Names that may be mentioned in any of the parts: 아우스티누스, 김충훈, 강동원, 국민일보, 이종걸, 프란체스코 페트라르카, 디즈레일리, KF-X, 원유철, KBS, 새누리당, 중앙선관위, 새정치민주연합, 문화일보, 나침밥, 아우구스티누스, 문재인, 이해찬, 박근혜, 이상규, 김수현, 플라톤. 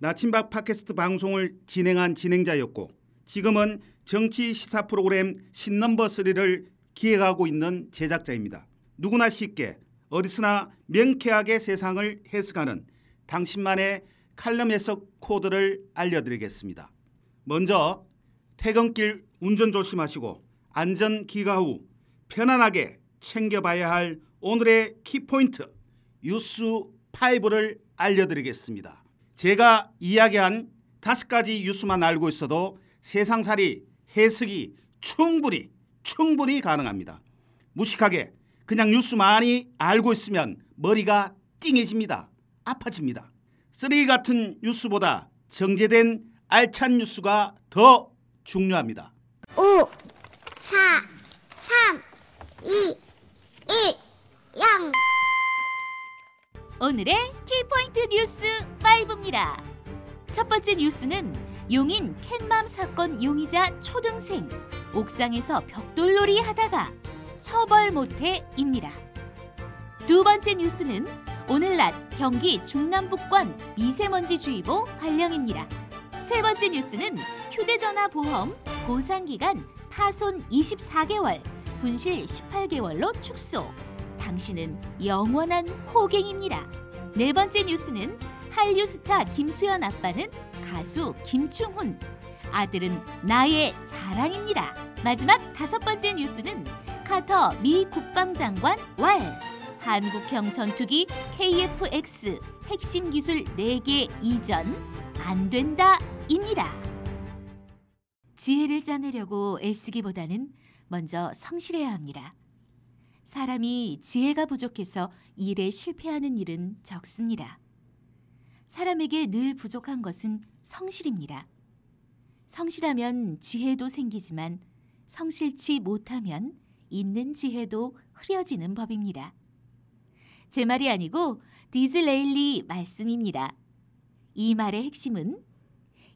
나침밥 팟캐스트 방송을 진행한 진행자였고 지금은 정치 시사 프로그램 신넘버3를 기획하고 있는 제작자입니다. 누구나 쉽게 어디서나 명쾌하게 세상을 해석하는 당신만의 칼럼 해석 코드를 알려드리겠습니다. 먼저 퇴근길 운전 조심하시고 안전기가 후 편안하게 챙겨봐야 할 오늘의 키포인트 뉴스 5를 알려드리겠습니다. 제가 이야기한 5가지 뉴스만 알고 있어도 세상살이 해석이 충분히 가능합니다. 무식하게 그냥 뉴스 많이 알고 있으면 머리가 띵해집니다. 아파집니다. 쓰레기 같은 뉴스보다 정제된 알찬 뉴스가 더 중요합니다. 5, 4, 3, 2, 1, 0. 오늘의 키포인트 뉴스 5입니다. 첫 번째 뉴스는 용인 캣맘 사건 용의자 초등생 옥상에서 벽돌놀이 하다가 처벌 못해입니다. 두 번째 뉴스는 오늘 낮 경기 중남북권 미세먼지주의보 발령입니다. 세 번째 뉴스는 휴대전화 보험 보상기간 파손 24개월, 분실 18개월로 축소. 당신은 영원한 호갱입니다. 네 번째 뉴스는 한류 스타 김수현 아빠는 가수 김충훈, 아들은 나의 자랑입니다. 마지막 다섯 번째 뉴스는 카터 미 국방장관 왈, 한국형 전투기 KF-X 핵심 기술 4개 이전 안 된다입니다. 지혜를 짜내려고 애쓰기보다는 먼저 성실해야 합니다. 사람이 지혜가 부족해서 일에 실패하는 일은 적습니다. 사람에게 늘 부족한 것은 성실입니다. 성실하면 지혜도 생기지만 성실치 못하면 있는 지혜도 흐려지는 법입니다. 제 말이 아니고 디즈레일리 말씀입니다. 이 말의 핵심은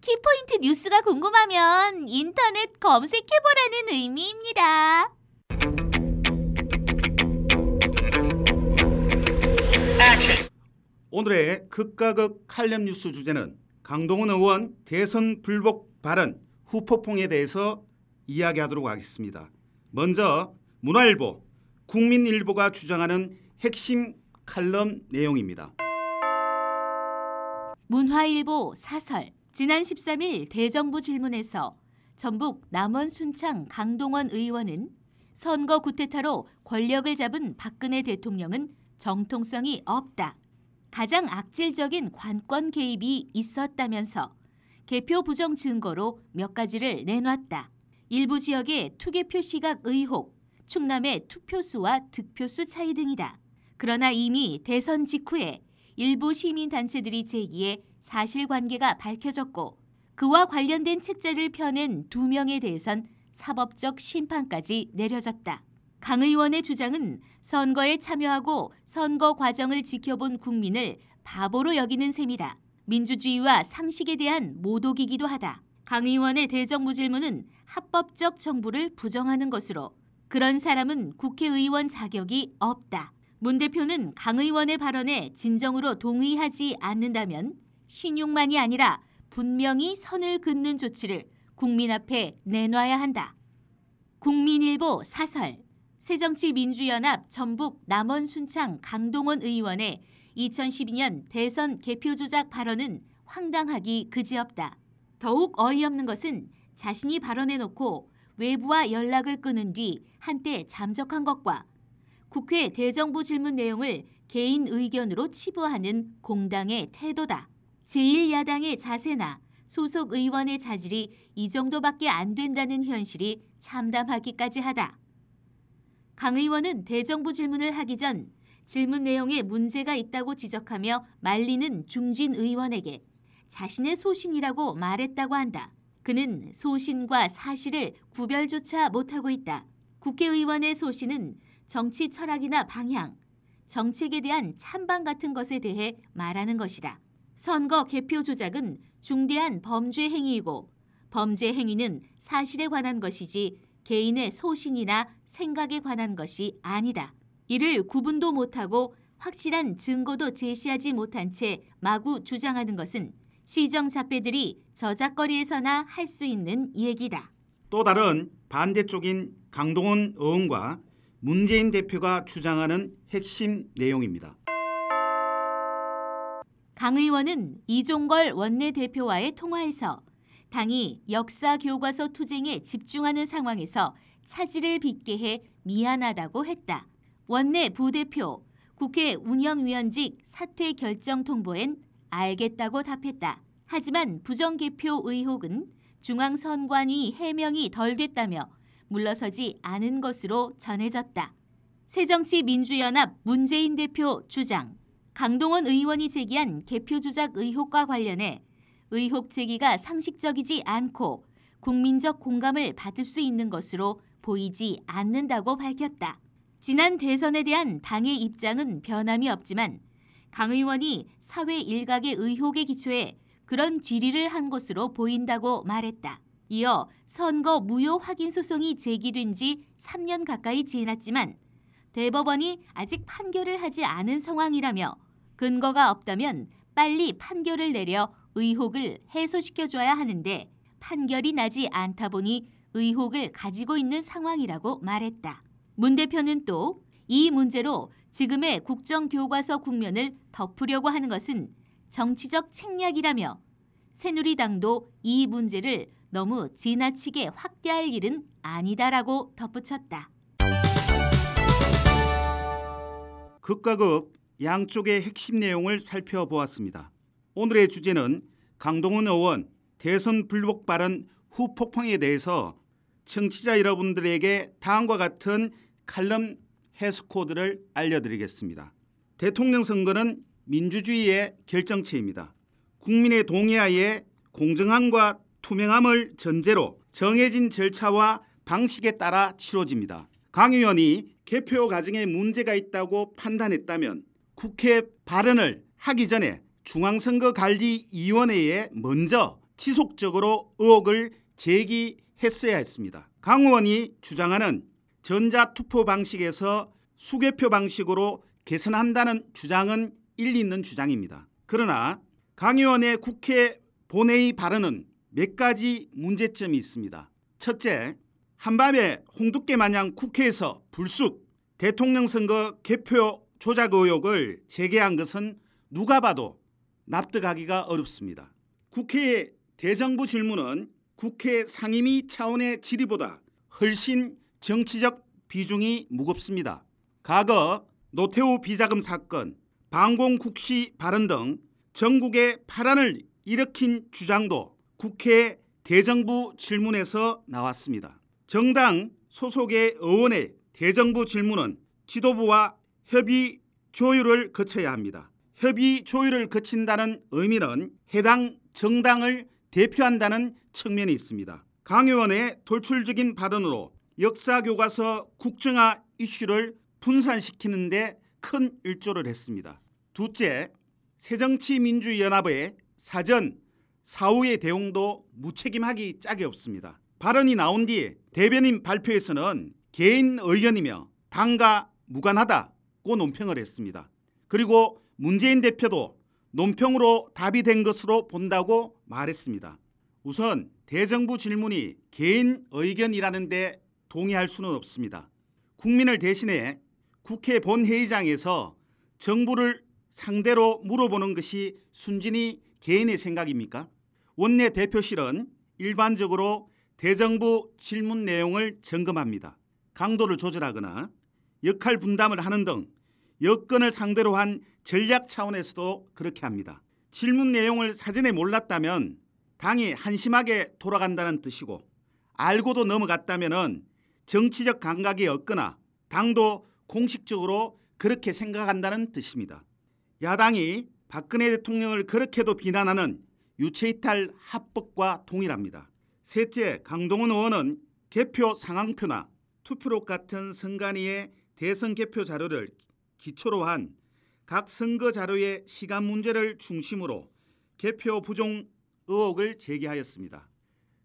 키포인트 뉴스가 궁금하면 인터넷 검색해보라는 의미입니다. 오늘의 극과 극 칼럼 뉴스 주제는 강동원 의원 대선 불복 발언 후폭풍에 대해서 이야기하도록 하겠습니다. 먼저 문화일보, 국민일보가 주장하는 핵심 칼럼 내용입니다. 문화일보 사설. 지난 13일 대정부 질문에서 전북 남원 순창 강동원 의원은 선거 구태타로 권력을 잡은 박근혜 대통령은 정통성이 없다. 가장 악질적인 관권 개입이 있었다면서 개표 부정 증거로 몇 가지를 내놨다. 일부 지역의 투개표 시각 의혹, 충남의 투표수와 득표수 차이 등이다. 그러나 이미 대선 직후에 일부 시민단체들이 제기해 사실관계가 밝혀졌고 그와 관련된 책자를 펴낸 2명에 대해선 사법적 심판까지 내려졌다. 강 의원의 주장은 선거에 참여하고 선거 과정을 지켜본 국민을 바보로 여기는 셈이다. 민주주의와 상식에 대한 모독이기도 하다. 강 의원의 대정부 질문은 합법적 정부를 부정하는 것으로 그런 사람은 국회의원 자격이 없다. 문 대표는 강 의원의 발언에 진정으로 동의하지 않는다면 신용만이 아니라 분명히 선을 긋는 조치를 국민 앞에 내놔야 한다. 국민일보 사설. 새정치민주연합 전북 남원 순창 강동원 의원의 2012년 대선 개표 조작 발언은 황당하기 그지없다. 더욱 어이없는 것은 자신이 발언해놓고 외부와 연락을 끊은 뒤 한때 잠적한 것과 국회 대정부 질문 내용을 개인 의견으로 치부하는 공당의 태도다. 제1야당의 자세나 소속 의원의 자질이 이 정도밖에 안 된다는 현실이 참담하기까지 하다. 강 의원은 대정부 질문을 하기 전 질문 내용에 문제가 있다고 지적하며 말리는 중진 의원에게 자신의 소신이라고 말했다고 한다. 그는 소신과 사실을 구별조차 못하고 있다. 국회의원의 소신은 정치 철학이나 방향, 정책에 대한 찬반 같은 것에 대해 말하는 것이다. 선거 개표 조작은 중대한 범죄 행위이고 범죄 행위는 사실에 관한 것이지 개인의 소신이나 생각에 관한 것이 아니다. 이를 구분도 못하고 확실한 증거도 제시하지 못한 채 마구 주장하는 것은 시정 잡배들이 저작거리에서나 할 수 있는 얘기다. 또 다른 반대쪽인 강동원 의원과 문재인 대표가 주장하는 핵심 내용입니다. 강 의원은 이종걸 원내대표와의 통화에서 당이 역사교과서 투쟁에 집중하는 상황에서 차질을 빚게 해 미안하다고 했다. 원내 부대표, 국회 운영위원직 사퇴 결정 통보엔 알겠다고 답했다. 하지만 부정개표 의혹은 중앙선관위 해명이 덜 됐다며 물러서지 않은 것으로 전해졌다. 새정치민주연합 문재인 대표 주장. 강동원 의원이 제기한 개표 조작 의혹과 관련해 의혹 제기가 상식적이지 않고 국민적 공감을 받을 수 있는 것으로 보이지 않는다고 밝혔다. 지난 대선에 대한 당의 입장은 변함이 없지만 강 의원이 사회 일각의 의혹에 기초해 그런 질의를 한 것으로 보인다고 말했다. 이어 선거 무효 확인 소송이 제기된 지 3년 가까이 지났지만 대법원이 아직 판결을 하지 않은 상황이라며 근거가 없다면 빨리 판결을 내려 의혹을 해소시켜줘야 하는데 판결이 나지 않다 보니 의혹을 가지고 있는 상황이라고 말했다. 문 대표는 또 이 문제로 지금의 국정교과서 국면을 덮으려고 하는 것은 정치적 책략이라며 새누리당도 이 문제를 너무 지나치게 확대할 일은 아니다라고 덧붙였다. 극과 극 양쪽의 핵심 내용을 살펴보았습니다. 오늘의 주제는 강동원 의원 대선 불복 발언 후폭풍에 대해서 청취자 여러분들에게 다음과 같은 칼럼 해수코드를 알려드리겠습니다. 대통령 선거는 민주주의의 결정체입니다. 국민의 동의하에 공정함과 투명함을 전제로 정해진 절차와 방식에 따라 치러집니다. 강 의원이 개표 과정에 문제가 있다고 판단했다면 국회 발언을 하기 전에 중앙선거관리위원회에 먼저 지속적으로 의혹을 제기했어야 했습니다. 강 의원이 주장하는 전자투표 방식에서 수개표 방식으로 개선한다는 주장은 일리 있는 주장입니다. 그러나 강 의원의 국회 본회의 발언은 몇 가지 문제점이 있습니다. 첫째, 한밤에 홍두깨 마냥 국회에서 불쑥 대통령 선거 개표 조작 의혹을 제기한 것은 누가 봐도 납득하기가 어렵습니다. 국회의 대정부 질문은 국회 상임위 차원의 질의보다 훨씬 정치적 비중이 무겁습니다. 과거 노태우 비자금 사건, 방공국시 발언 등 전국의 파란을 일으킨 주장도 국회 대정부 질문에서 나왔습니다. 정당 소속의 의원의 대정부 질문은 지도부와 협의 조율을 거쳐야 합니다. 협의 조율을 거친다는 의미는 해당 정당을 대표한다는 측면이 있습니다. 강 의원의 돌출적인 발언으로 역사교과서 국정화 이슈를 분산시키는 데 큰 일조를 했습니다. 둘째, 새정치민주연합의 사전, 사후의 대응도 무책임하기 짝이 없습니다. 발언이 나온 뒤 대변인 발표에서는 개인 의견이며 당과 무관하다고 논평을 했습니다. 그리고 문재인 대표도 논평으로 답이 된 것으로 본다고 말했습니다. 우선 대정부 질문이 개인 의견이라는 데 동의할 수는 없습니다. 국민을 대신해 국회 본회의장에서 정부를 상대로 물어보는 것이 순전히 개인의 생각입니까? 원내대표실은 일반적으로 대정부 질문 내용을 점검합니다. 강도를 조절하거나 역할 분담을 하는 등 여건을 상대로 한 전략 차원에서도 그렇게 합니다. 질문 내용을 사전에 몰랐다면 당이 한심하게 돌아간다는 뜻이고 알고도 넘어갔다면 정치적 감각이 없거나 당도 공식적으로 그렇게 생각한다는 뜻입니다. 야당이 박근혜 대통령을 그렇게도 비난하는 유체이탈 합법과 동일합니다. 셋째, 강동원 의원은 개표 상황표나 투표록 같은 선관위의 대선 개표 자료를 기초로 한 각 선거 자료의 시간 문제를 중심으로 개표 부정 의혹을 제기하였습니다.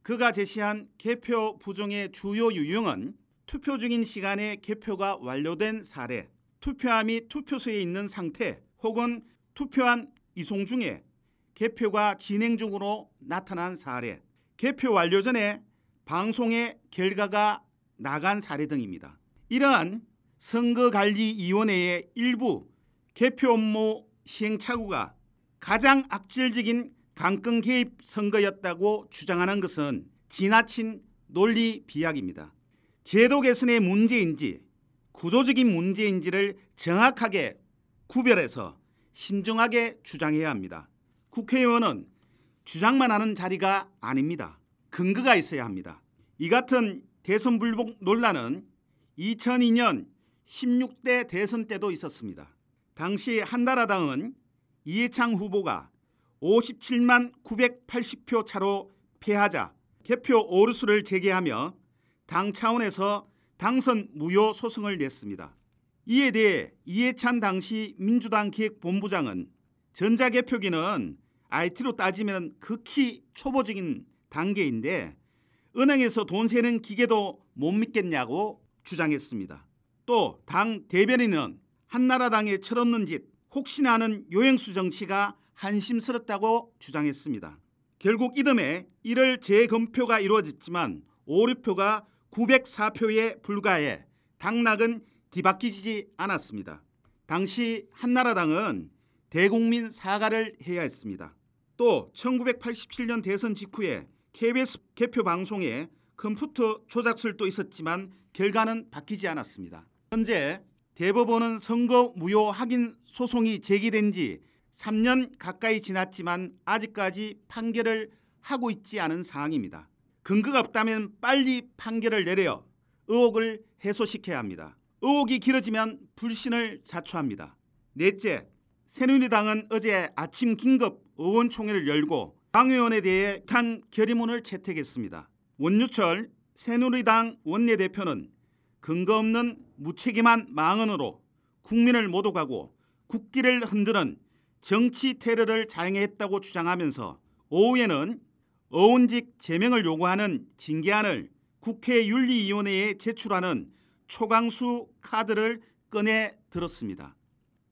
그가 제시한 개표 부정의 주요 유형은 투표 중인 시간에 개표가 완료된 사례, 투표함이 투표소에 있는 상태 혹은 투표함 이송 중에 개표가 진행 중으로 나타난 사례, 개표 완료 전에 방송의 결과가 나간 사례 등입니다. 이러한 선거관리위원회의 일부 개표 업무 시행착오가 가장 악질적인 강권 개입 선거였다고 주장하는 것은 지나친 논리 비약입니다. 제도 개선의 문제인지 구조적인 문제인지를 정확하게 구별해서 신중하게 주장해야 합니다. 국회의원은 주장만 하는 자리가 아닙니다. 근거가 있어야 합니다. 이 같은 대선 불복 논란은 2002년 16대 대선 때도 있었습니다. 당시 한나라당은 이해찬 후보가 57만 980표 차로 패하자 개표 오류수를 제기하며 당 차원에서 당선 무효 소송을 냈습니다. 이에 대해 이해찬 당시 민주당 기획본부장은 전자개표기는 IT로 따지면 극히 초보적인 단계인데 은행에서 돈 세는 기계도 못 믿겠냐고 주장했습니다. 또 당 대변인은 한나라당의 철없는 짓 혹시나 하는 요행수 정치가 한심스럽다고 주장했습니다. 결국 이듬해 1월 재검표가 이루어졌지만 오류표가 904표에 불과해 당락은 뒤바뀌지 않았습니다. 당시 한나라당은 대국민 사과를 해야 했습니다. 또 1987년 대선 직후에 KBS 개표 방송에 컴퓨터 조작설도 있었지만 결과는 바뀌지 않았습니다. 현재 대법원은 선거 무효 확인 소송이 제기된 지 3년 가까이 지났지만 아직까지 판결을 하고 있지 않은 상황입니다. 근거가 없다면 빨리 판결을 내려 의혹을 해소시켜야 합니다. 의혹이 길어지면 불신을 자초합니다. 넷째, 새누리당은 어제 아침 긴급 의원총회를 열고 강 의원에 대해 탄 결의문을 채택했습니다. 원유철 새누리당 원내대표는 근거 없는 무책임한 망언으로 국민을 모독하고 국기를 흔드는 정치 테러를 자행했다고 주장하면서 오후에는 의원직 제명을 요구하는 징계안을 국회 윤리위원회에 제출하는 초강수 카드를 꺼내 들었습니다.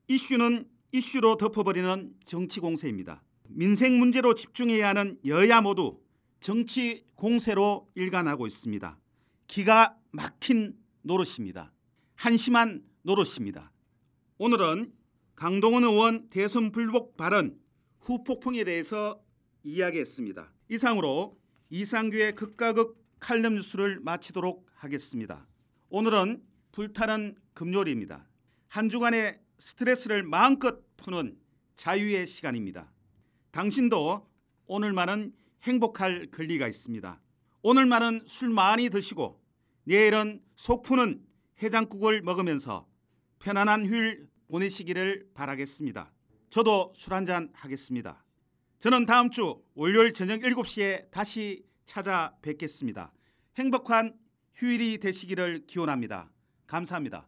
이슈는 이슈로 덮어버리는 정치 공세입니다. 민생 문제로 집중해야 하는 여야 모두 정치 공세로 일관하고 있습니다. 기가 막힌 노릇입니다. 한심한 노릇입니다. 오늘은 강동원 의원 대선 불복 발언 후폭풍에 대해서 이야기했습니다. 이상으로 이상규의 극과 극 칼럼 뉴스를 마치도록 하겠습니다. 오늘은 불타는 금요일입니다. 한 주간의 스트레스를 마음껏 푸는 자유의 시간입니다. 당신도 오늘만은 행복할 권리가 있습니다. 오늘만은 술 많이 드시고 내일은 속 푸는 해장국을 먹으면서 편안한 휴일 보내시기를 바라겠습니다. 저도 술 한잔 하겠습니다. 저는 다음 주 월요일 저녁 7시에 다시 찾아뵙겠습니다. 행복한 휴일이 되시기를 기원합니다. 감사합니다.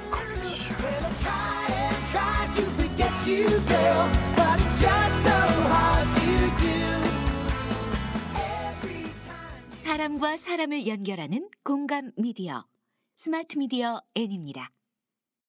사람과 사람을 연결하는 공감 미디어 스마트 미디어 N입니다.